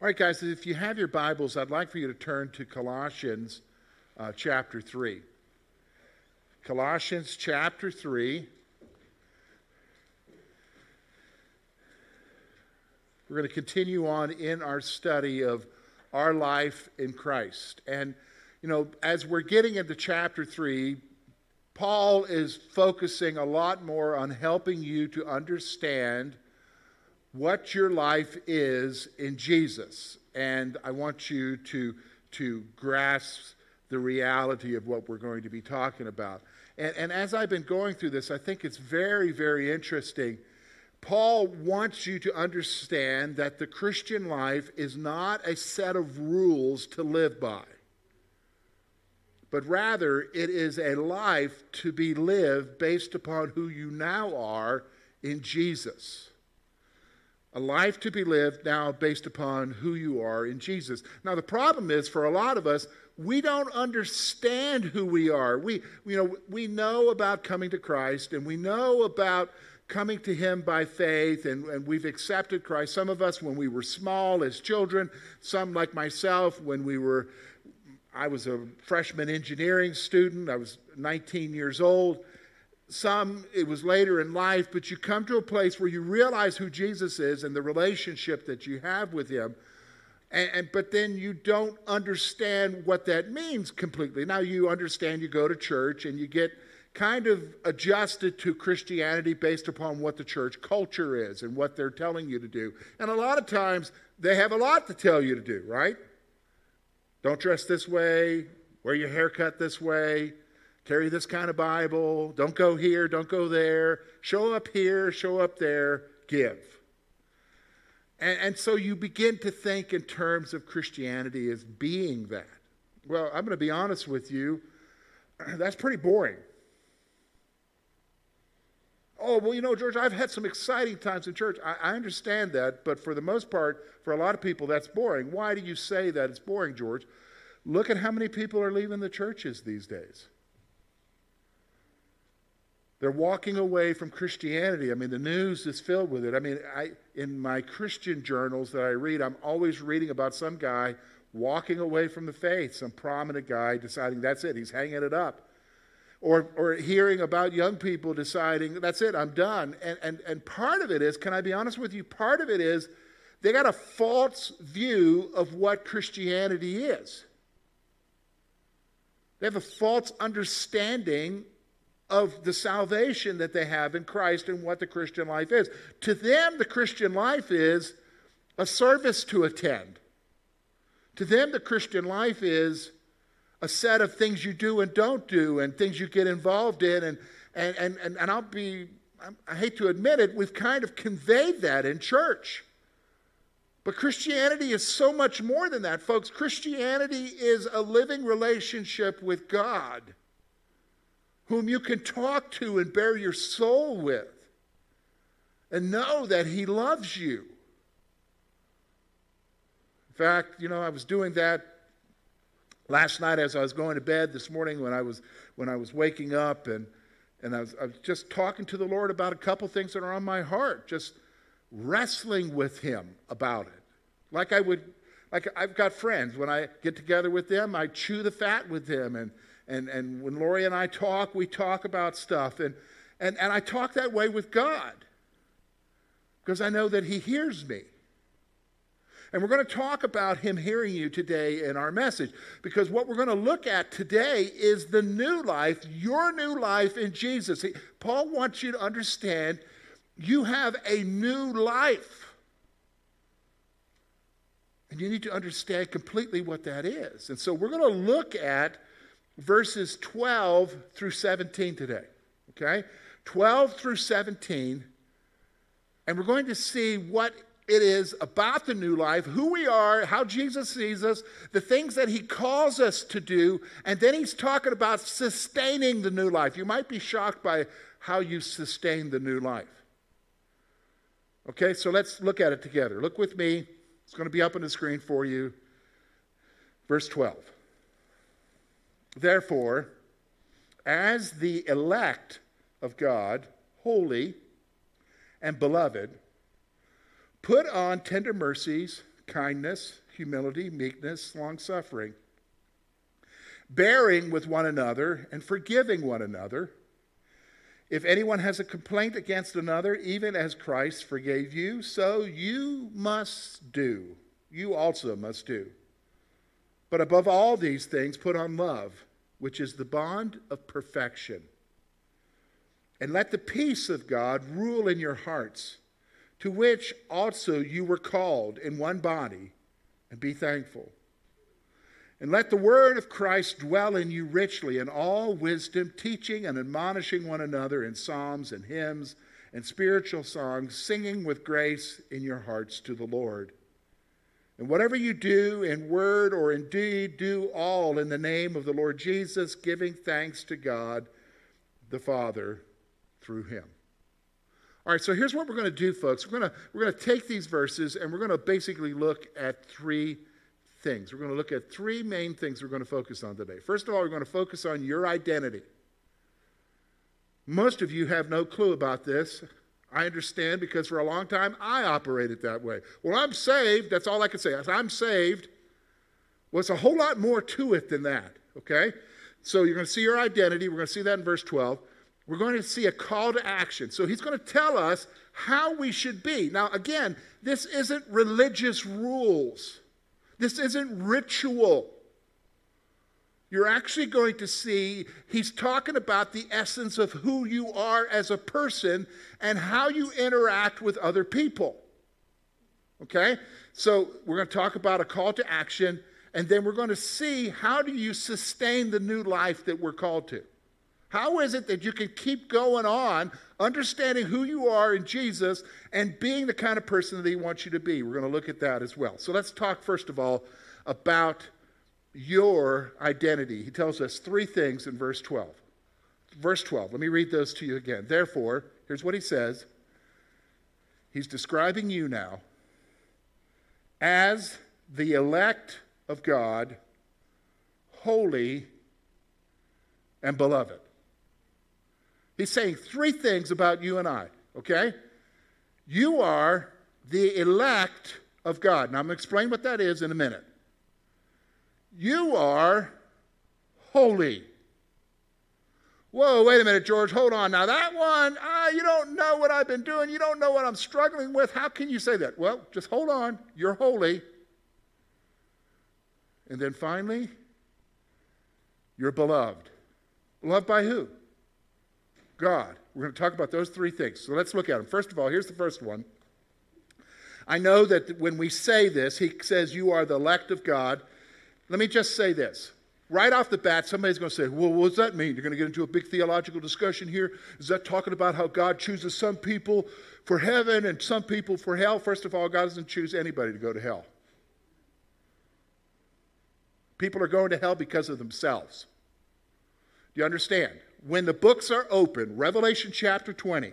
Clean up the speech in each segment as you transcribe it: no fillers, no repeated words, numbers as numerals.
All right, guys, if you have your Bibles, I'd like for you to turn to Colossians chapter 3. Colossians chapter 3. We're going to continue on in our study of our life in Christ. And, you know, as we're getting into chapter 3, Paul is focusing a lot more on helping you to understand what your life is in Jesus. And I want you to grasp the reality of what we're going to be talking about. And as I've been going through this, I think it's very, very interesting. Paul wants you to understand that the Christian life is not a set of rules to live by, but rather it is a life to be lived based upon who you now are in Jesus. A life to be lived now based upon who you are in Jesus. Now, the problem is, for a lot of us, we don't understand who we are. We know about coming to Christ, and we know about coming to him by faith, and we've accepted Christ. Some of us, when we were small as children, some like myself, when I was a freshman engineering student, I was 19 years old. Some, it was later in life, but you come to a place where you realize who Jesus is and the relationship that you have with him, but then you don't understand what that means completely. Now you understand, you go to church, and you get kind of adjusted to Christianity based upon what the church culture is and what they're telling you to do. And a lot of times, they have a lot to tell you to do, right? Don't dress this way, wear your haircut this way, carry this kind of Bible, don't go here, don't go there, show up here, show up there, give. And so you begin to think in terms of Christianity as being that. Well, I'm going to be honest with you, that's pretty boring. Oh, well, you know, George, I've had some exciting times in church. I understand that, but for the most part, for a lot of people, that's boring. Why do you say that it's boring, George? Look at how many people are leaving the churches these days. They're walking away from Christianity. I mean, the news is filled with it. I mean, in my Christian journals that I read, I'm always reading about some guy walking away from the faith, some prominent guy deciding that's it, he's hanging it up. Or hearing about young people deciding, that's it, I'm done. And part of it is, can I be honest with you, part of it is they got a false view of what Christianity is. They have a false understanding of the salvation that they have in Christ and what the Christian life is. To them, the Christian life is a service to attend. To them, the Christian life is a set of things you do and don't do and things you get involved in. And I hate to admit it, we've kind of conveyed that in church. But Christianity is so much more than that, folks. Christianity is a living relationship with God, whom you can talk to and bear your soul with and know that he loves you. In fact, you know, I was doing that last night as I was going to bed, this morning when I was waking up, and I was just talking to the Lord about a couple things that are on my heart, just wrestling with him about it. I've got friends. When I get together with them, I chew the fat with them, and when Lori and I talk, we talk about stuff, and I talk that way with God because I know that he hears me. And we're going to talk about him hearing you today in our message, because what we're going to look at today is the new life, your new life in Jesus. Paul wants you to understand you have a new life. And you need to understand completely what that is. And so we're going to look at verses 12 through 17 today, okay? 12 through 17, and we're going to see what it is about the new life, who we are, how Jesus sees us, the things that he calls us to do, and then he's talking about sustaining the new life. You might be shocked by how you sustain the new life. Okay, so let's look at it together. Look with me. It's going to be up on the screen for you. Verse 12. Therefore, as the elect of God, holy and beloved, put on tender mercies, kindness, humility, meekness, long-suffering, bearing with one another and forgiving one another. If anyone has a complaint against another, even as Christ forgave you, so you must do. You also must do. But above all these things, put on love, which is the bond of perfection. And let the peace of God rule in your hearts, to which also you were called in one body, and be thankful. And let the word of Christ dwell in you richly in all wisdom, teaching and admonishing one another in psalms and hymns and spiritual songs, singing with grace in your hearts to the Lord. And whatever you do in word or in deed, do all in the name of the Lord Jesus, giving thanks to God the Father through him. All right, so here's what we're going to do, folks. We're going to take these verses and we're going to basically look at three things. We're going to look at three main things we're going to focus on today. First of all, we're going to focus on your identity. Most of you have no clue about this. I understand, because for a long time I operated that way. Well, I'm saved. That's all I can say. I'm saved. Well, it's a whole lot more to it than that, okay? So you're going to see your identity. We're going to see that in verse 12. We're going to see a call to action. So he's going to tell us how we should be. Now, again, this isn't religious rules. This isn't ritual. You're actually going to see he's talking about the essence of who you are as a person and how you interact with other people. Okay? So we're going to talk about a call to action, and then we're going to see how do you sustain the new life that we're called to. How is it that you can keep going on, understanding who you are in Jesus and being the kind of person that he wants you to be? We're going to look at that as well. So let's talk, first of all, about your identity. He tells us three things in verse 12. Verse 12, let me read those to you again. Therefore, here's what he says. He's describing you now as the elect of God, holy and beloved. He's saying three things about you and I, okay? You are the elect of God. Now, I'm going to explain what that is in a minute. You are holy. Whoa, wait a minute, George, hold on. Now, that one, you don't know what I've been doing. You don't know what I'm struggling with. How can you say that? Well, just hold on. You're holy. And then finally, you're beloved. Beloved by who? God. We're going to talk about those three things. So let's look at them. First of all, here's the first one. I know that when we say this, he says you are the elect of God. Let me just say this. Right off the bat, somebody's going to say, well, what does that mean? You're going to get into a big theological discussion here. Is that talking about how God chooses some people for heaven and some people for hell? First of all, God doesn't choose anybody to go to hell. People are going to hell because of themselves. Do you understand? When the books are open, Revelation chapter 20,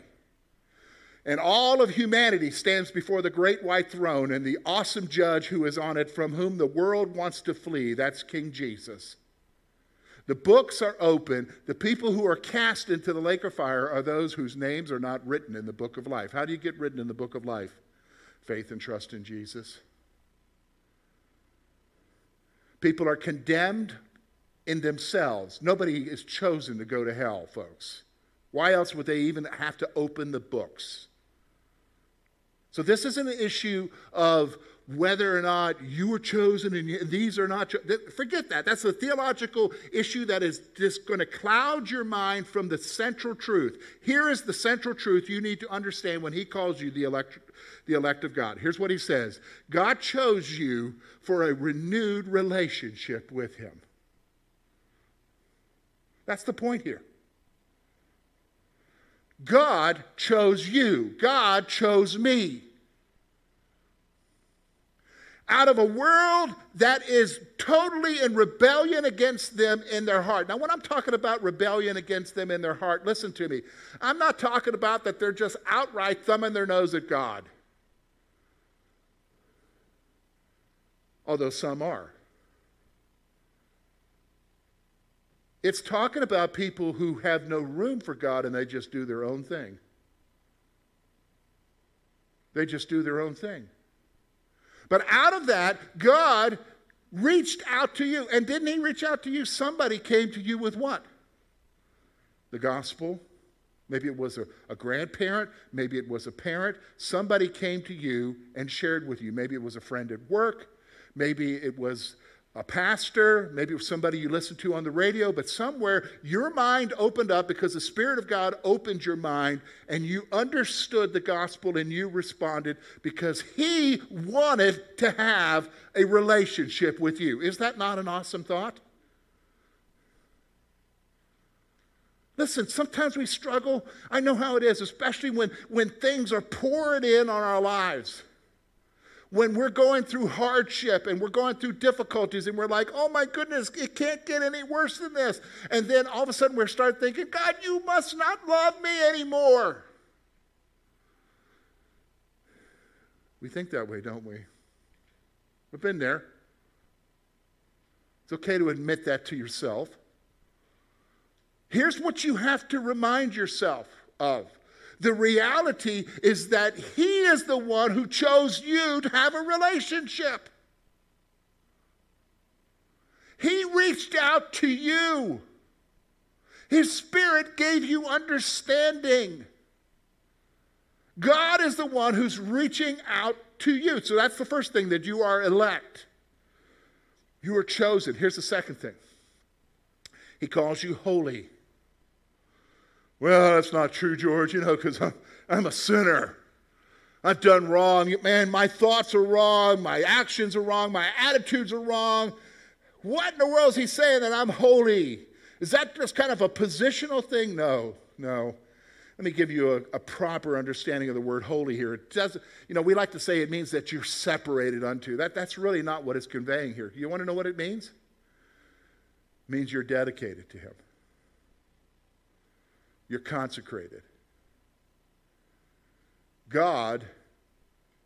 and all of humanity stands before the great white throne and the awesome judge who is on it, from whom the world wants to flee. That's King Jesus. The books are open. The people who are cast into the lake of fire are those whose names are not written in the book of life. How do you get written in the book of life? Faith and trust in Jesus. People are condemned in themselves. Nobody is chosen to go to hell, folks. Why else would they even have to open the books? So this isn't an issue of whether or not you were chosen and these are not. Forget that. That's a theological issue that is just going to cloud your mind from the central truth. Here is the central truth you need to understand when he calls you the elect of God. Here's what he says. God chose you for a renewed relationship with him. That's the point here. God chose you. God chose me. Out of a world that is totally in rebellion against them in their heart. Now, when I'm talking about rebellion against them in their heart, listen to me. I'm not talking about that they're just outright thumbing their nose at God. Although some are. It's talking about people who have no room for God and they just do their own thing. They just do their own thing. But out of that, God reached out to you. And didn't he reach out to you? Somebody came to you with what? The gospel. Maybe it was a grandparent. Maybe it was a parent. Somebody came to you and shared with you. Maybe it was a friend at work. Maybe it was a pastor. Maybe it was somebody you listened to on the radio. But somewhere your mind opened up because the Spirit of God opened your mind and you understood the gospel and you responded because he wanted to have a relationship with you. Is that not an awesome thought? Listen, sometimes we struggle. I know how it is, especially when things are pouring in on our lives. When we're going through hardship and we're going through difficulties and we're like, oh my goodness, it can't get any worse than this. And then all of a sudden we start thinking, God, you must not love me anymore. We think that way, don't we? We've been there. It's okay to admit that to yourself. Here's what you have to remind yourself of. The reality is that he is the one who chose you to have a relationship. He reached out to you. His Spirit gave you understanding. God is the one who's reaching out to you. So that's the first thing, that you are elect. You are chosen. Here's the second thing. He calls you holy. Well, that's not true, George, you know, because I'm a sinner. I've done wrong. Man, my thoughts are wrong. My actions are wrong. My attitudes are wrong. What in the world is he saying that I'm holy? Is that just kind of a positional thing? No. Let me give you a proper understanding of the word holy here. It doesn't, you know, we like to say it means that you're separated unto. That's really not what it's conveying here. You want to know what it means? It means you're dedicated to him. You're consecrated. God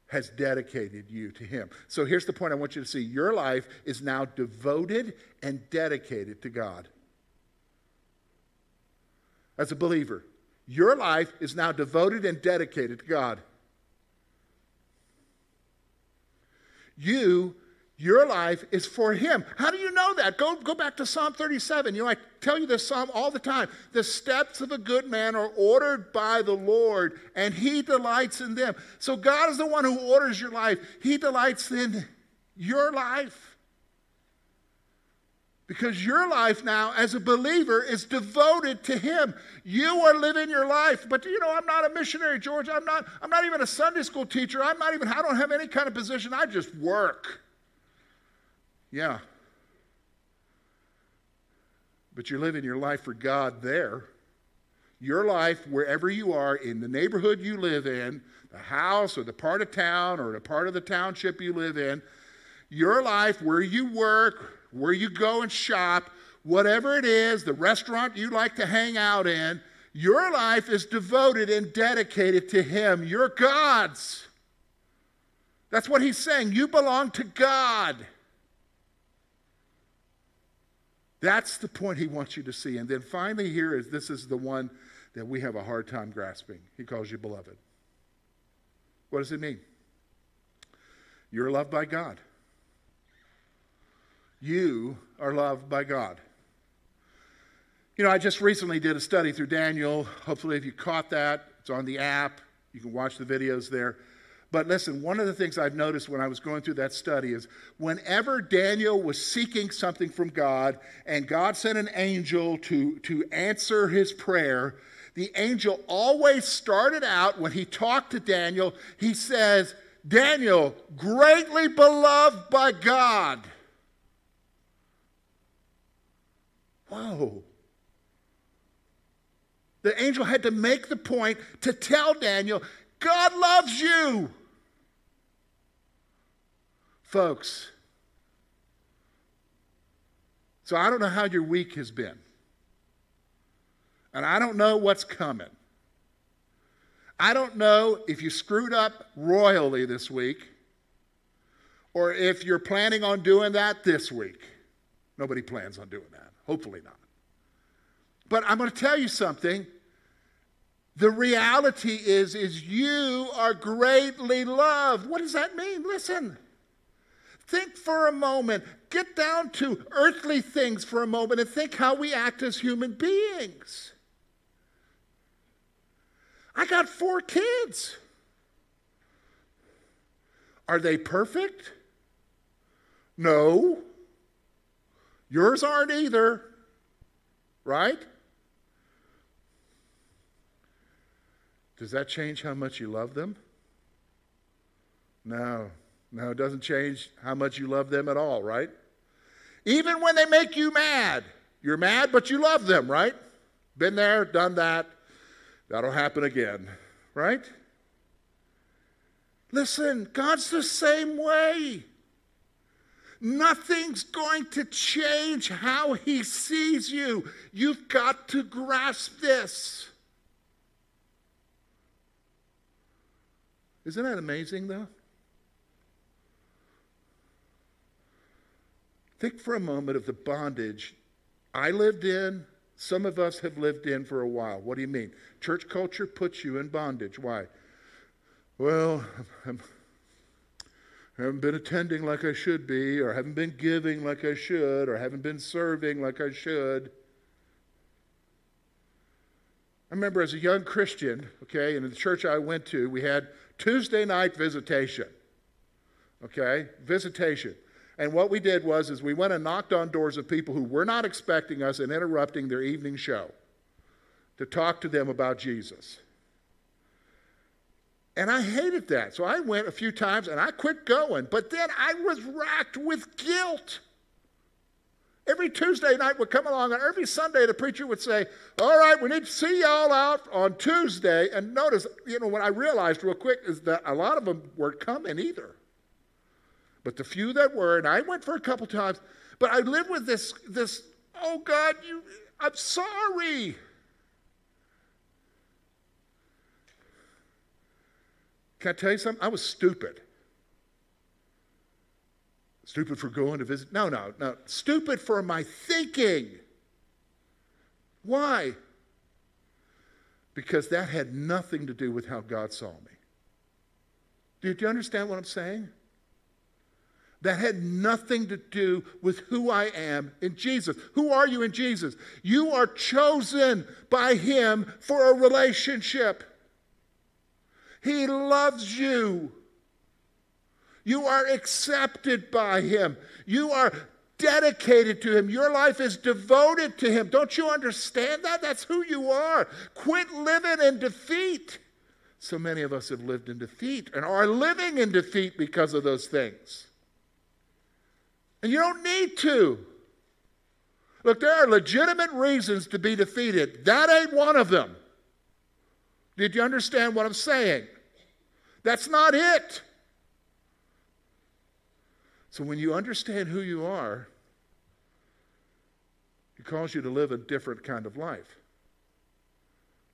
has dedicated you to him. So here's the point I want you to see. Your life is now devoted and dedicated to God. As a believer, your life is now devoted and dedicated to God. Your life is for him. How do you know that? Go back to Psalm 37. You know, I tell you this psalm all the time. The steps of a good man are ordered by the Lord, and he delights in them. So God is the one who orders your life. He delights in your life. Because your life now, as a believer, is devoted to him. You are living your life. But you know, I'm not a missionary, George. I'm not even a Sunday school teacher. I don't have any kind of position. I just work. Yeah. But you're living your life for God there. Your life, wherever you are, in the neighborhood you live in, the house or the part of town or the part of the township you live in, your life, where you work, where you go and shop, whatever it is, the restaurant you like to hang out in, your life is devoted and dedicated to him. You're God's. That's what he's saying. You belong to God. That's the point he wants you to see. And then finally here is, this is the one that we have a hard time grasping. He calls you beloved. What does it mean? You're loved by God. You are loved by God. You know, I just recently did a study through Daniel. Hopefully if you caught that, it's on the app. You can watch the videos there. But listen, one of the things I've noticed when I was going through that study is whenever Daniel was seeking something from God and God sent an angel to answer his prayer, the angel always started out, when he talked to Daniel, he says, Daniel, greatly beloved by God. Whoa. The angel had to make the point to tell Daniel, God loves you. Folks, so I don't know how your week has been. And I don't know what's coming. I don't know if you screwed up royally this week or if you're planning on doing that this week. Nobody plans on doing that. Hopefully not. But I'm going to tell you something. The reality is you are greatly loved. What does that mean? Listen. Think for a moment. Get down to earthly things for a moment and think how we act as human beings. I got 4 kids. Are they perfect? No. Yours aren't either, right? Does that change how much you love them? No. No, it doesn't change how much you love them at all, right? Even when they make you mad, you're mad, but you love them, right? Been there, done that. That'll happen again, right? Listen, God's the same way. Nothing's going to change how he sees you. You've got to grasp this. Isn't that amazing, though? Think for a moment of the bondage I lived in, some of us have lived in for a while. What do you mean? Church culture puts you in bondage. Why? Well, I haven't been attending like I should be, or haven't been giving like I should, or haven't been serving like I should. I remember as a young Christian, okay, and in the church I went to, we had Tuesday night visitation. Okay, visitation. And what we did was we went and knocked on doors of people who were not expecting us and interrupting their evening show to talk to them about Jesus. And I hated that. So I went a few times and I quit going. But then I was racked with guilt. Every Tuesday night would come along and every Sunday the preacher would say, all right, we need to see y'all out on Tuesday. And notice, what I realized real quick is that a lot of them weren't coming either. But the few that were, and I went for a couple times, but I lived with this, oh God, I'm sorry. Can I tell you something? I was stupid. Stupid for going to visit? No. Stupid for my thinking. Why? Because that had nothing to do with how God saw me. Do you understand what I'm saying? That had nothing to do with who I am in Jesus. Who are you in Jesus? You are chosen by him for a relationship. He loves you. You are accepted by him. You are dedicated to him. Your life is devoted to him. Don't you understand that? That's who you are. Quit living in defeat. So many of us have lived in defeat and are living in defeat because of those things. And you don't need to. Look, there are legitimate reasons to be defeated. That ain't one of them. Did you understand what I'm saying? That's not it. So when you understand who you are, he calls you to live a different kind of life.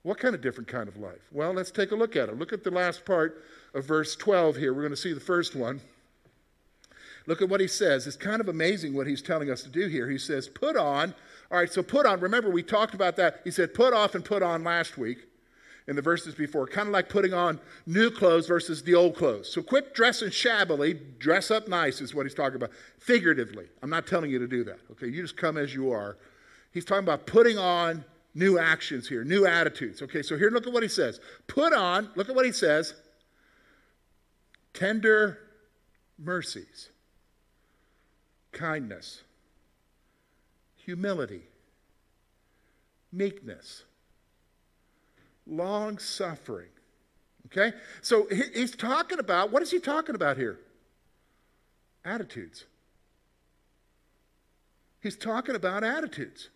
What kind of different kind of life? Well, let's take a look at it. Look at the last part of verse 12 here. We're going to see the first one. Look at what he says. It's kind of amazing what he's telling us to do here. He says, put on. All right, so put on. Remember, we talked about that. He said, put off and put on last week in the verses before. Kind of like putting on new clothes versus the old clothes. So quit dressing shabbily. Dress up nice is what he's talking about. Figuratively. I'm not telling you to do that. Okay, you just come as you are. He's talking about putting on new actions here, new attitudes. Okay, so here, look at what he says. Put on, look at what he says, tender mercies. Kindness, humility, meekness, long-suffering, okay? So he's talking about, what is he talking about here? Attitudes. He's talking about attitudes.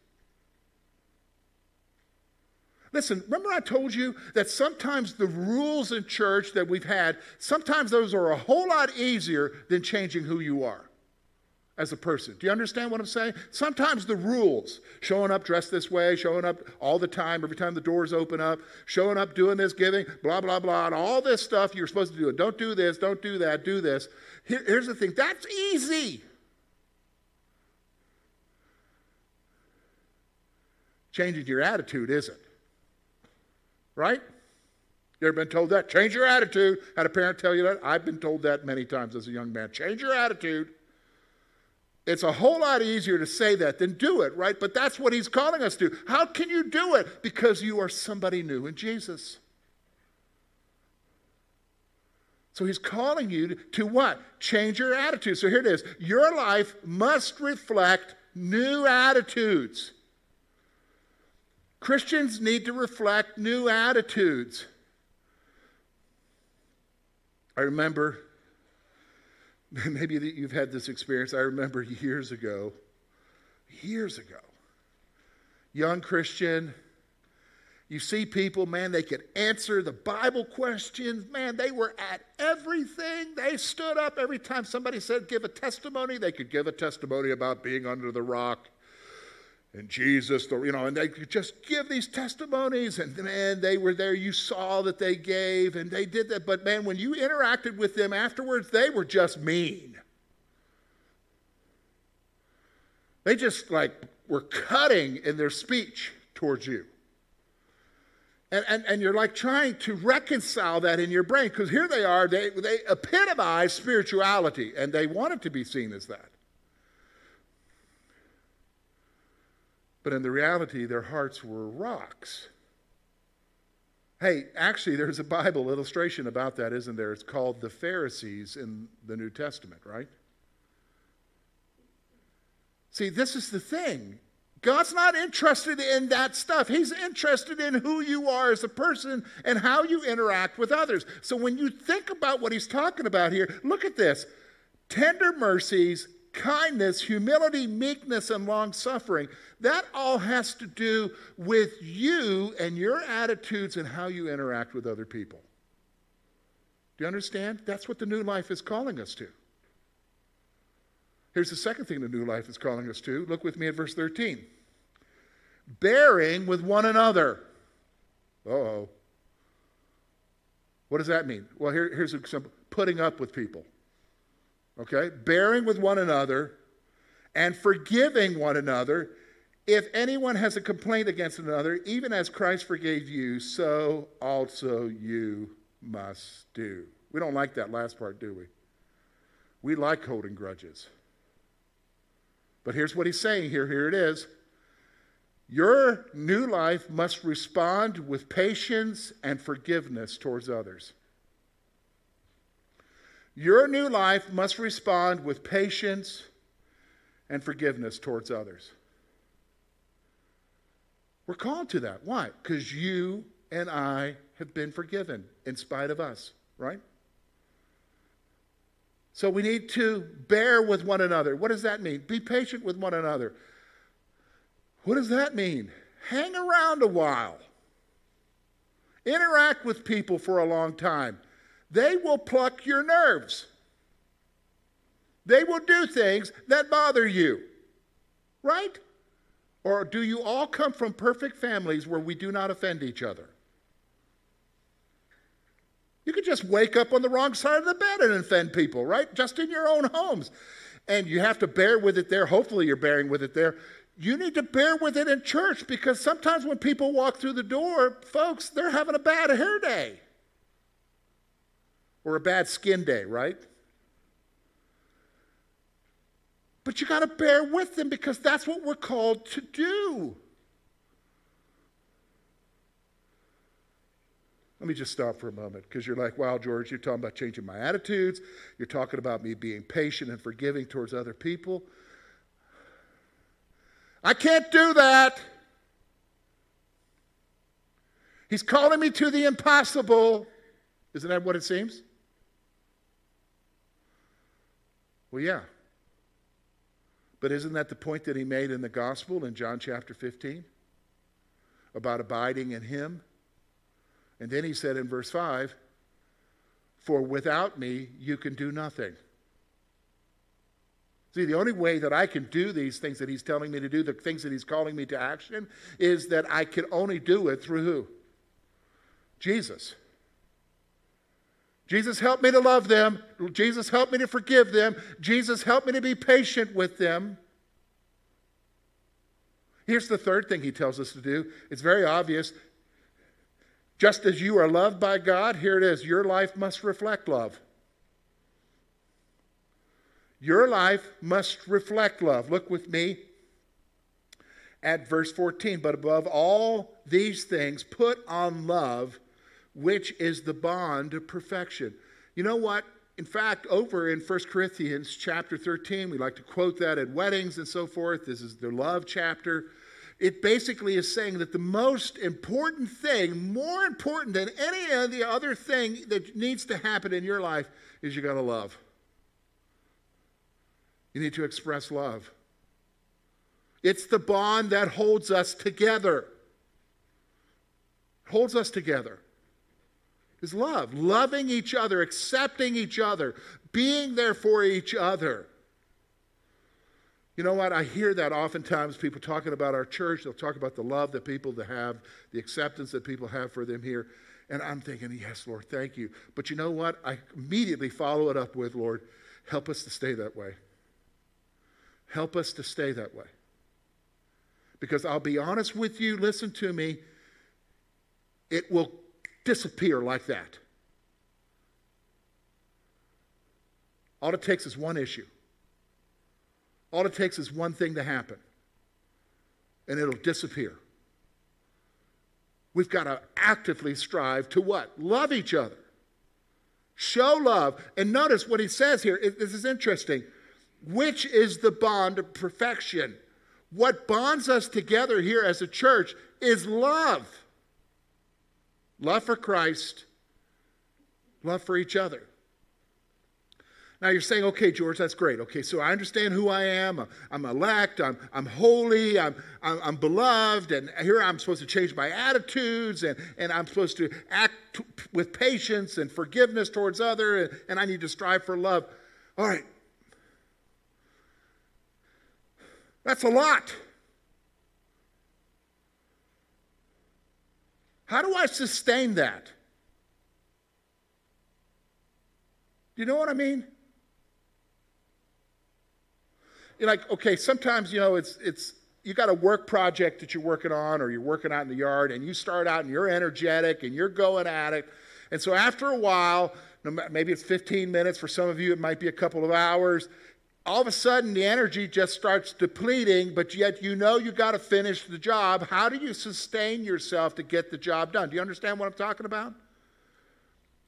Listen, remember I told you that sometimes the rules in church that we've had, sometimes those are a whole lot easier than changing who you are as a person. Do you understand what I'm saying? Sometimes the rules, showing up dressed this way, showing up all the time, every time the doors open up, showing up doing this, giving, blah, blah, blah, and all this stuff you're supposed to do. Don't do this, don't do that, do this. Here's the thing, that's easy. Changing your attitude isn't. Right? You ever been told that? Change your attitude. Had a parent tell you that? I've been told that many times as a young man. Change your attitude. It's a whole lot easier to say that than do it, right? But that's what he's calling us to. How can you do it? Because you are somebody new in Jesus. So he's calling you to what? Change your attitude. So here it is. Your life must reflect new attitudes. Christians need to reflect new attitudes. I remember, maybe you've had this experience. I remember years ago, young Christian, you see people, man, they could answer the Bible questions. Man, they were at everything. They stood up every time somebody said give a testimony. They could give a testimony about being under the rock and Jesus, and they could just give these testimonies, and man, they were there. You saw that they gave, and they did that. But man, when you interacted with them afterwards, they were just mean. They just were cutting in their speech towards you. And you're trying to reconcile that in your brain, because here they are, they epitomize spirituality, and they want it to be seen as that. But in the reality, their hearts were rocks. Hey, actually, there's a Bible illustration about that, isn't there? It's called the Pharisees in the New Testament, right? See, this is the thing. God's not interested in that stuff. He's interested in who you are as a person and how you interact with others. So when you think about what he's talking about here, look at this. Tender mercies, kindness, humility, meekness, and long-suffering, that all has to do with you and your attitudes and how you interact with other people. Do you understand? That's what the new life is calling us to. Here's the second thing the new life is calling us to. Look with me at verse 13. Bearing with one another. Uh-oh. What does that mean? Well, here's a simple, putting up with people. Okay, bearing with one another and forgiving one another. If anyone has a complaint against another, even as Christ forgave you, so also you must do. We don't like that last part, do we? We like holding grudges. But here's what he's saying here. Here it is. Your new life must respond with patience and forgiveness towards others. Your new life must respond with patience and forgiveness towards others. We're called to that. Why? Because you and I have been forgiven in spite of us, right? So we need to bear with one another. What does that mean? Be patient with one another. What does that mean? Hang around a while. Interact with people for a long time. They will pluck your nerves. They will do things that bother you, right? Or do you all come from perfect families where we do not offend each other? You could just wake up on the wrong side of the bed and offend people, right? Just in your own homes. And you have to bear with it there. Hopefully you're bearing with it there. You need to bear with it in church, because sometimes when people walk through the door, folks, they're having a bad hair day. Or a bad skin day, right? But you got to bear with them, because that's what we're called to do. Let me just stop for a moment, because you're like, wow, George, you're talking about changing my attitudes. You're talking about me being patient and forgiving towards other people. I can't do that. He's calling me to the impossible. Isn't that what it seems? Well, yeah. But isn't that the point that he made in the gospel in John chapter 15? About abiding in him? And then he said in verse 5, for without me you can do nothing. See, the only way that I can do these things that he's telling me to do, the things that he's calling me to action, is that I can only do it through who? Jesus. Jesus, help me to love them. Jesus, help me to forgive them. Jesus, help me to be patient with them. Here's the third thing he tells us to do. It's very obvious. Just as you are loved by God, here it is. Your life must reflect love. Your life must reflect love. Look with me at verse 14. But above all these things, put on love, which is the bond of perfection. You know what? In fact, over in 1 Corinthians chapter 13, we like to quote that at weddings and so forth. This is the love chapter. It basically is saying that the most important thing, more important than any of the other thing that needs to happen in your life, is you got to love. You need to express love. It's the bond that holds us together. Holds us together. Is love. Loving each other, accepting each other, being there for each other. You know what? I hear that oftentimes people talking about our church. They'll talk about the love that people have, the acceptance that people have for them here. And I'm thinking, yes, Lord, thank you. But you know what? I immediately follow it up with, Lord, help us to stay that way. Help us to stay that way. Because I'll be honest with you, listen to me, it will disappear like that. All it takes is one issue. All it takes is one thing to happen, and it'll disappear. We've got to actively strive to what? Love each other. Show love. And notice what he says here. This is interesting. Which is the bond of perfection? What bonds us together here as a church is love. Love for Christ, love for each other. Now you're saying, okay, George, that's great. Okay, so I understand who I am. I'm elect, I'm holy, I'm beloved, and here I'm supposed to change my attitudes, and I'm supposed to act with patience and forgiveness towards others, and I need to strive for love. All right. That's a lot. How do I sustain that? Do you know what I mean? You're like, okay, sometimes, you know, it's you got a work project that you're working on, or you're working out in the yard, and you start out and you're energetic and you're going at it. And so after a while, maybe it's 15 minutes. For some of you, it might be a couple of hours. All of a sudden, the energy just starts depleting, but yet you know you got to finish the job. How do you sustain yourself to get the job done? Do you understand what I'm talking about?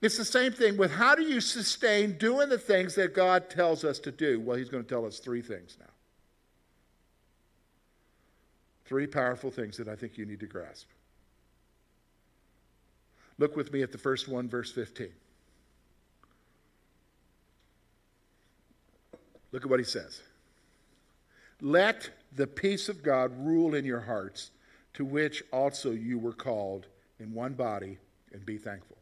It's the same thing with how do you sustain doing the things that God tells us to do? Well, he's going to tell us three things now. Three powerful things that I think you need to grasp. Look with me at the first one, verse 15. Look at what he says. Let the peace of God rule in your hearts, to which also you were called in one body, and be thankful.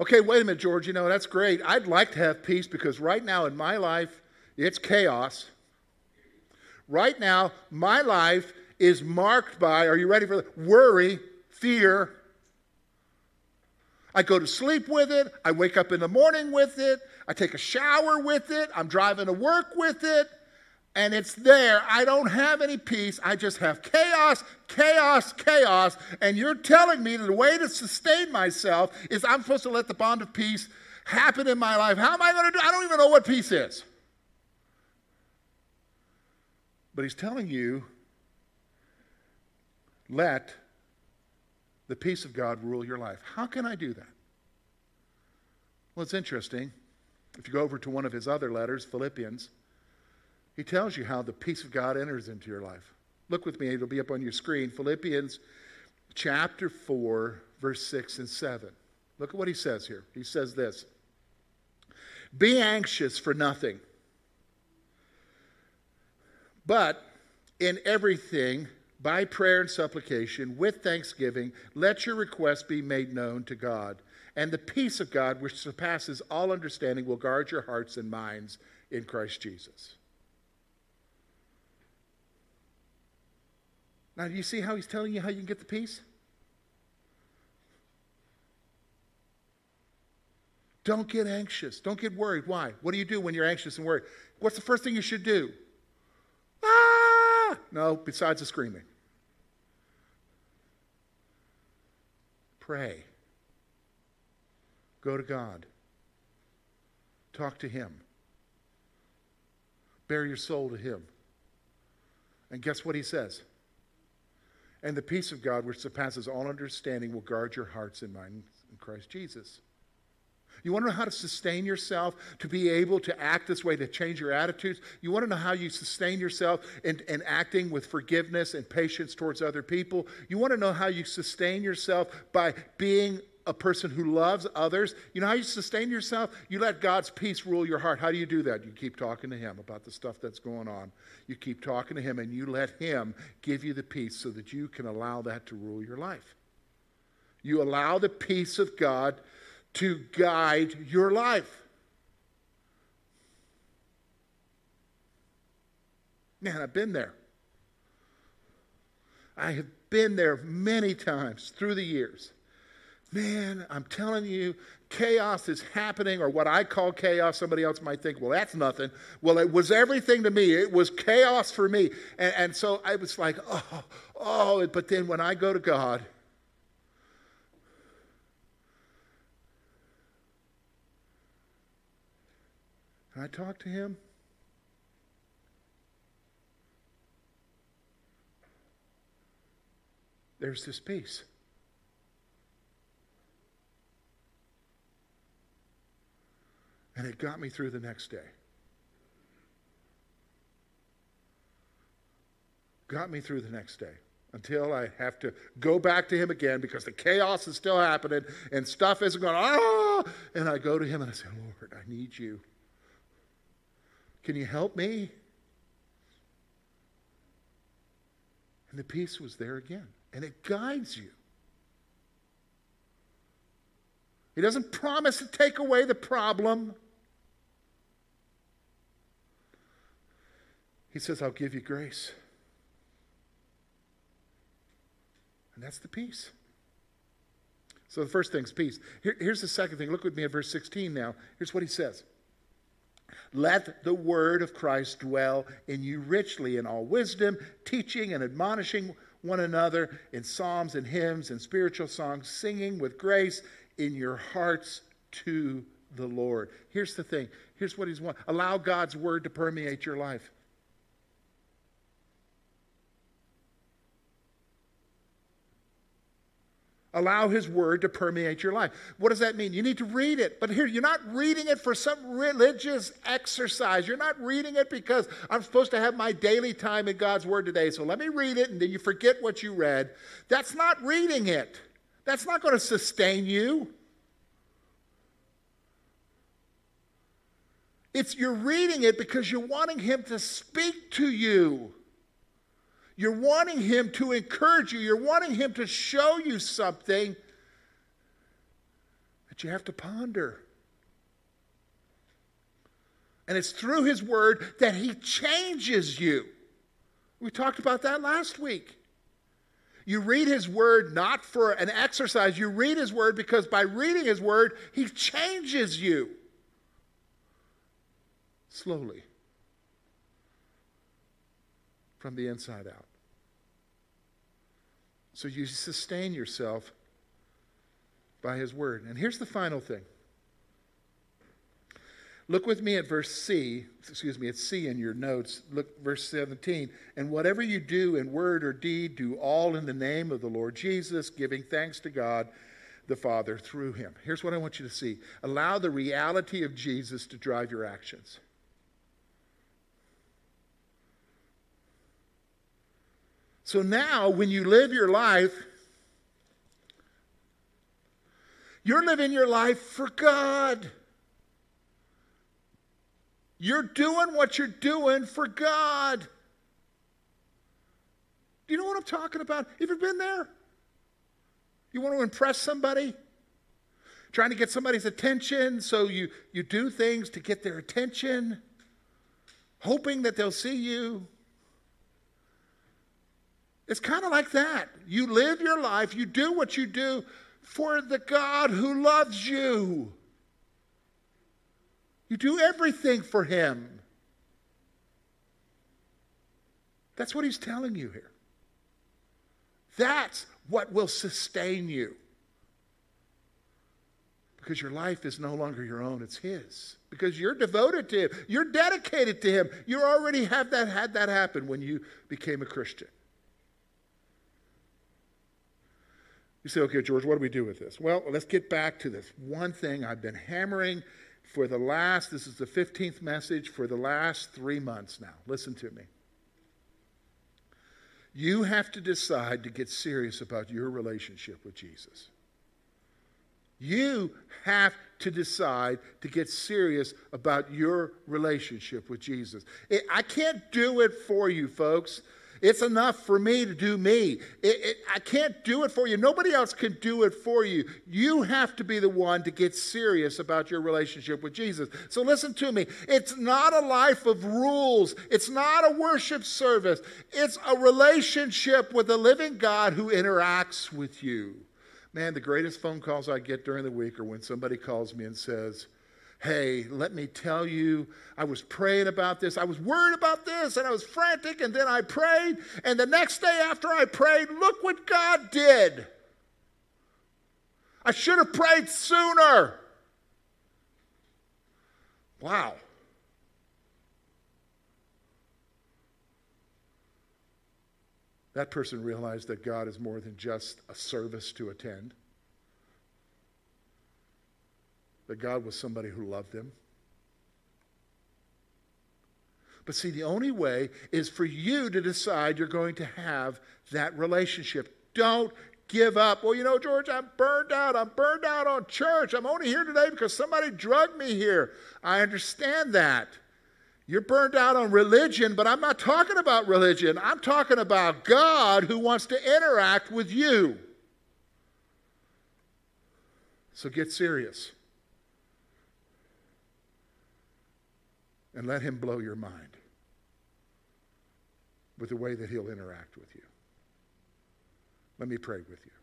Okay, wait a minute, George. You know, that's great. I'd like to have peace, because right now in my life, it's chaos. Right now, my life is marked by, are you ready for that? Worry, fear. I go to sleep with it. I wake up in the morning with it. I take a shower with it. I'm driving to work with it. And it's there. I don't have any peace. I just have chaos, chaos, chaos. And you're telling me that the way to sustain myself is I'm supposed to let the bond of peace happen in my life. How am I going to do it? I don't even know what peace is. But he's telling you, let the peace of God rule your life. How can I do that? Well, it's interesting. If you go over to one of his other letters, Philippians, he tells you how the peace of God enters into your life. Look with me. It'll be up on your screen. Philippians chapter 4, verse 6 and 7. Look at what he says here. He says this. Be anxious for nothing, but in everything, by prayer and supplication, with thanksgiving, let your requests be made known to God. And the peace of God, which surpasses all understanding, will guard your hearts and minds in Christ Jesus. Now, do you see how he's telling you how you can get the peace? Don't get anxious. Don't get worried. Why? What do you do when you're anxious and worried? What's the first thing you should do? Ah! No, besides the screaming. Pray. Go to God. Talk to him. Bear your soul to him. And guess what he says? And the peace of God, which surpasses all understanding, will guard your hearts and minds in Christ Jesus. You want to know how to sustain yourself, to be able to act this way, to change your attitudes? You want to know how you sustain yourself in acting with forgiveness and patience towards other people? You want to know how you sustain yourself by being a person who loves others? You know how you sustain yourself? You let God's peace rule your heart. How do you do that? You keep talking to him about the stuff that's going on. You keep talking to him, and you let him give you the peace so that you can allow that to rule your life. You allow the peace of God to guide your life. Man, I've been there. I have been there many times through the years. Man, I'm telling you, chaos is happening, or what I call chaos. Somebody else might think, well, that's nothing. Well, it was everything to me. It was chaos for me. And so I was like, oh, but then when I go to God, I talk to him. There's this peace. And it got me through the next day. Got me through the next day. Until I have to go back to him again because the chaos is still happening and stuff isn't going, and I go to him and I say, Lord, I need you. Can you help me? And the peace was there again. And it guides you. He doesn't promise to take away the problem. He says, I'll give you grace. And that's the peace. So the first thing is peace. Here's the second thing. Look with me at verse 16 now. Here's what he says. Let the word of Christ dwell in you richly in all wisdom, teaching and admonishing one another in psalms and hymns and spiritual songs, singing with grace in your hearts to the Lord. Here's the thing. Here's what he's wanting. Allow God's word to permeate your life. Allow his word to permeate your life. What does that mean? You need to read it. But here, you're not reading it for some religious exercise. You're not reading it because I'm supposed to have my daily time in God's word today, so let me read it, and then you forget what you read. That's not reading it. That's not going to sustain you. It's you're reading it because you're wanting him to speak to you. You're wanting him to encourage you. You're wanting him to show you something that you have to ponder. And it's through his word that he changes you. We talked about that last week. You read his word not for an exercise. You read his word because by reading his word, he changes you. Slowly. From the inside out. So you sustain yourself by his word. And here's the final thing. Look with me at verse C. Excuse me, it's C in your notes. Look, verse 17. And whatever you do in word or deed, do all in the name of the Lord Jesus, giving thanks to God the Father through him. Here's what I want you to see. Allow the reality of Jesus to drive your actions. So now, when you live your life, you're living your life for God. You're doing what you're doing for God. Do you know what I'm talking about? Have you ever been there? You want to impress somebody? Trying to get somebody's attention, so you do things to get their attention, hoping that they'll see you. It's kind of like that. You live your life, you do what you do for the God who loves you. You do everything for him. That's what he's telling you here. That's what will sustain you. Because your life is no longer your own, it's His. Because you're devoted to Him, you're dedicated to Him. You already have that, had that happen when you became a Christian. You say, okay, George, what do we do with this? Well, let's get back to this one thing I've been hammering for the last, this is the 15th message, for the last 3 months now. Listen to me. You have to decide to get serious about your relationship with Jesus. You have to decide to get serious about your relationship with Jesus. I can't do it for you, folks. It's enough for me to do me. I can't do it for you. Nobody else can do it for you. You have to be the one to get serious about your relationship with Jesus. So listen to me. It's not a life of rules. It's not a worship service. It's a relationship with the living God who interacts with you. Man, the greatest phone calls I get during the week are when somebody calls me and says, hey, let me tell you, I was praying about this. I was worried about this, and I was frantic, and then I prayed. And the next day after I prayed, look what God did. I should have prayed sooner. Wow. That person realized that God is more than just a service to attend. That God was somebody who loved them. But see, the only way is for you to decide you're going to have that relationship. Don't give up. Well, you know, George, I'm burned out. I'm burned out on church. I'm only here today because somebody drugged me here. I understand that. You're burned out on religion, but I'm not talking about religion. I'm talking about God who wants to interact with you. So get serious. And let Him blow your mind with the way that He'll interact with you. Let me pray with you.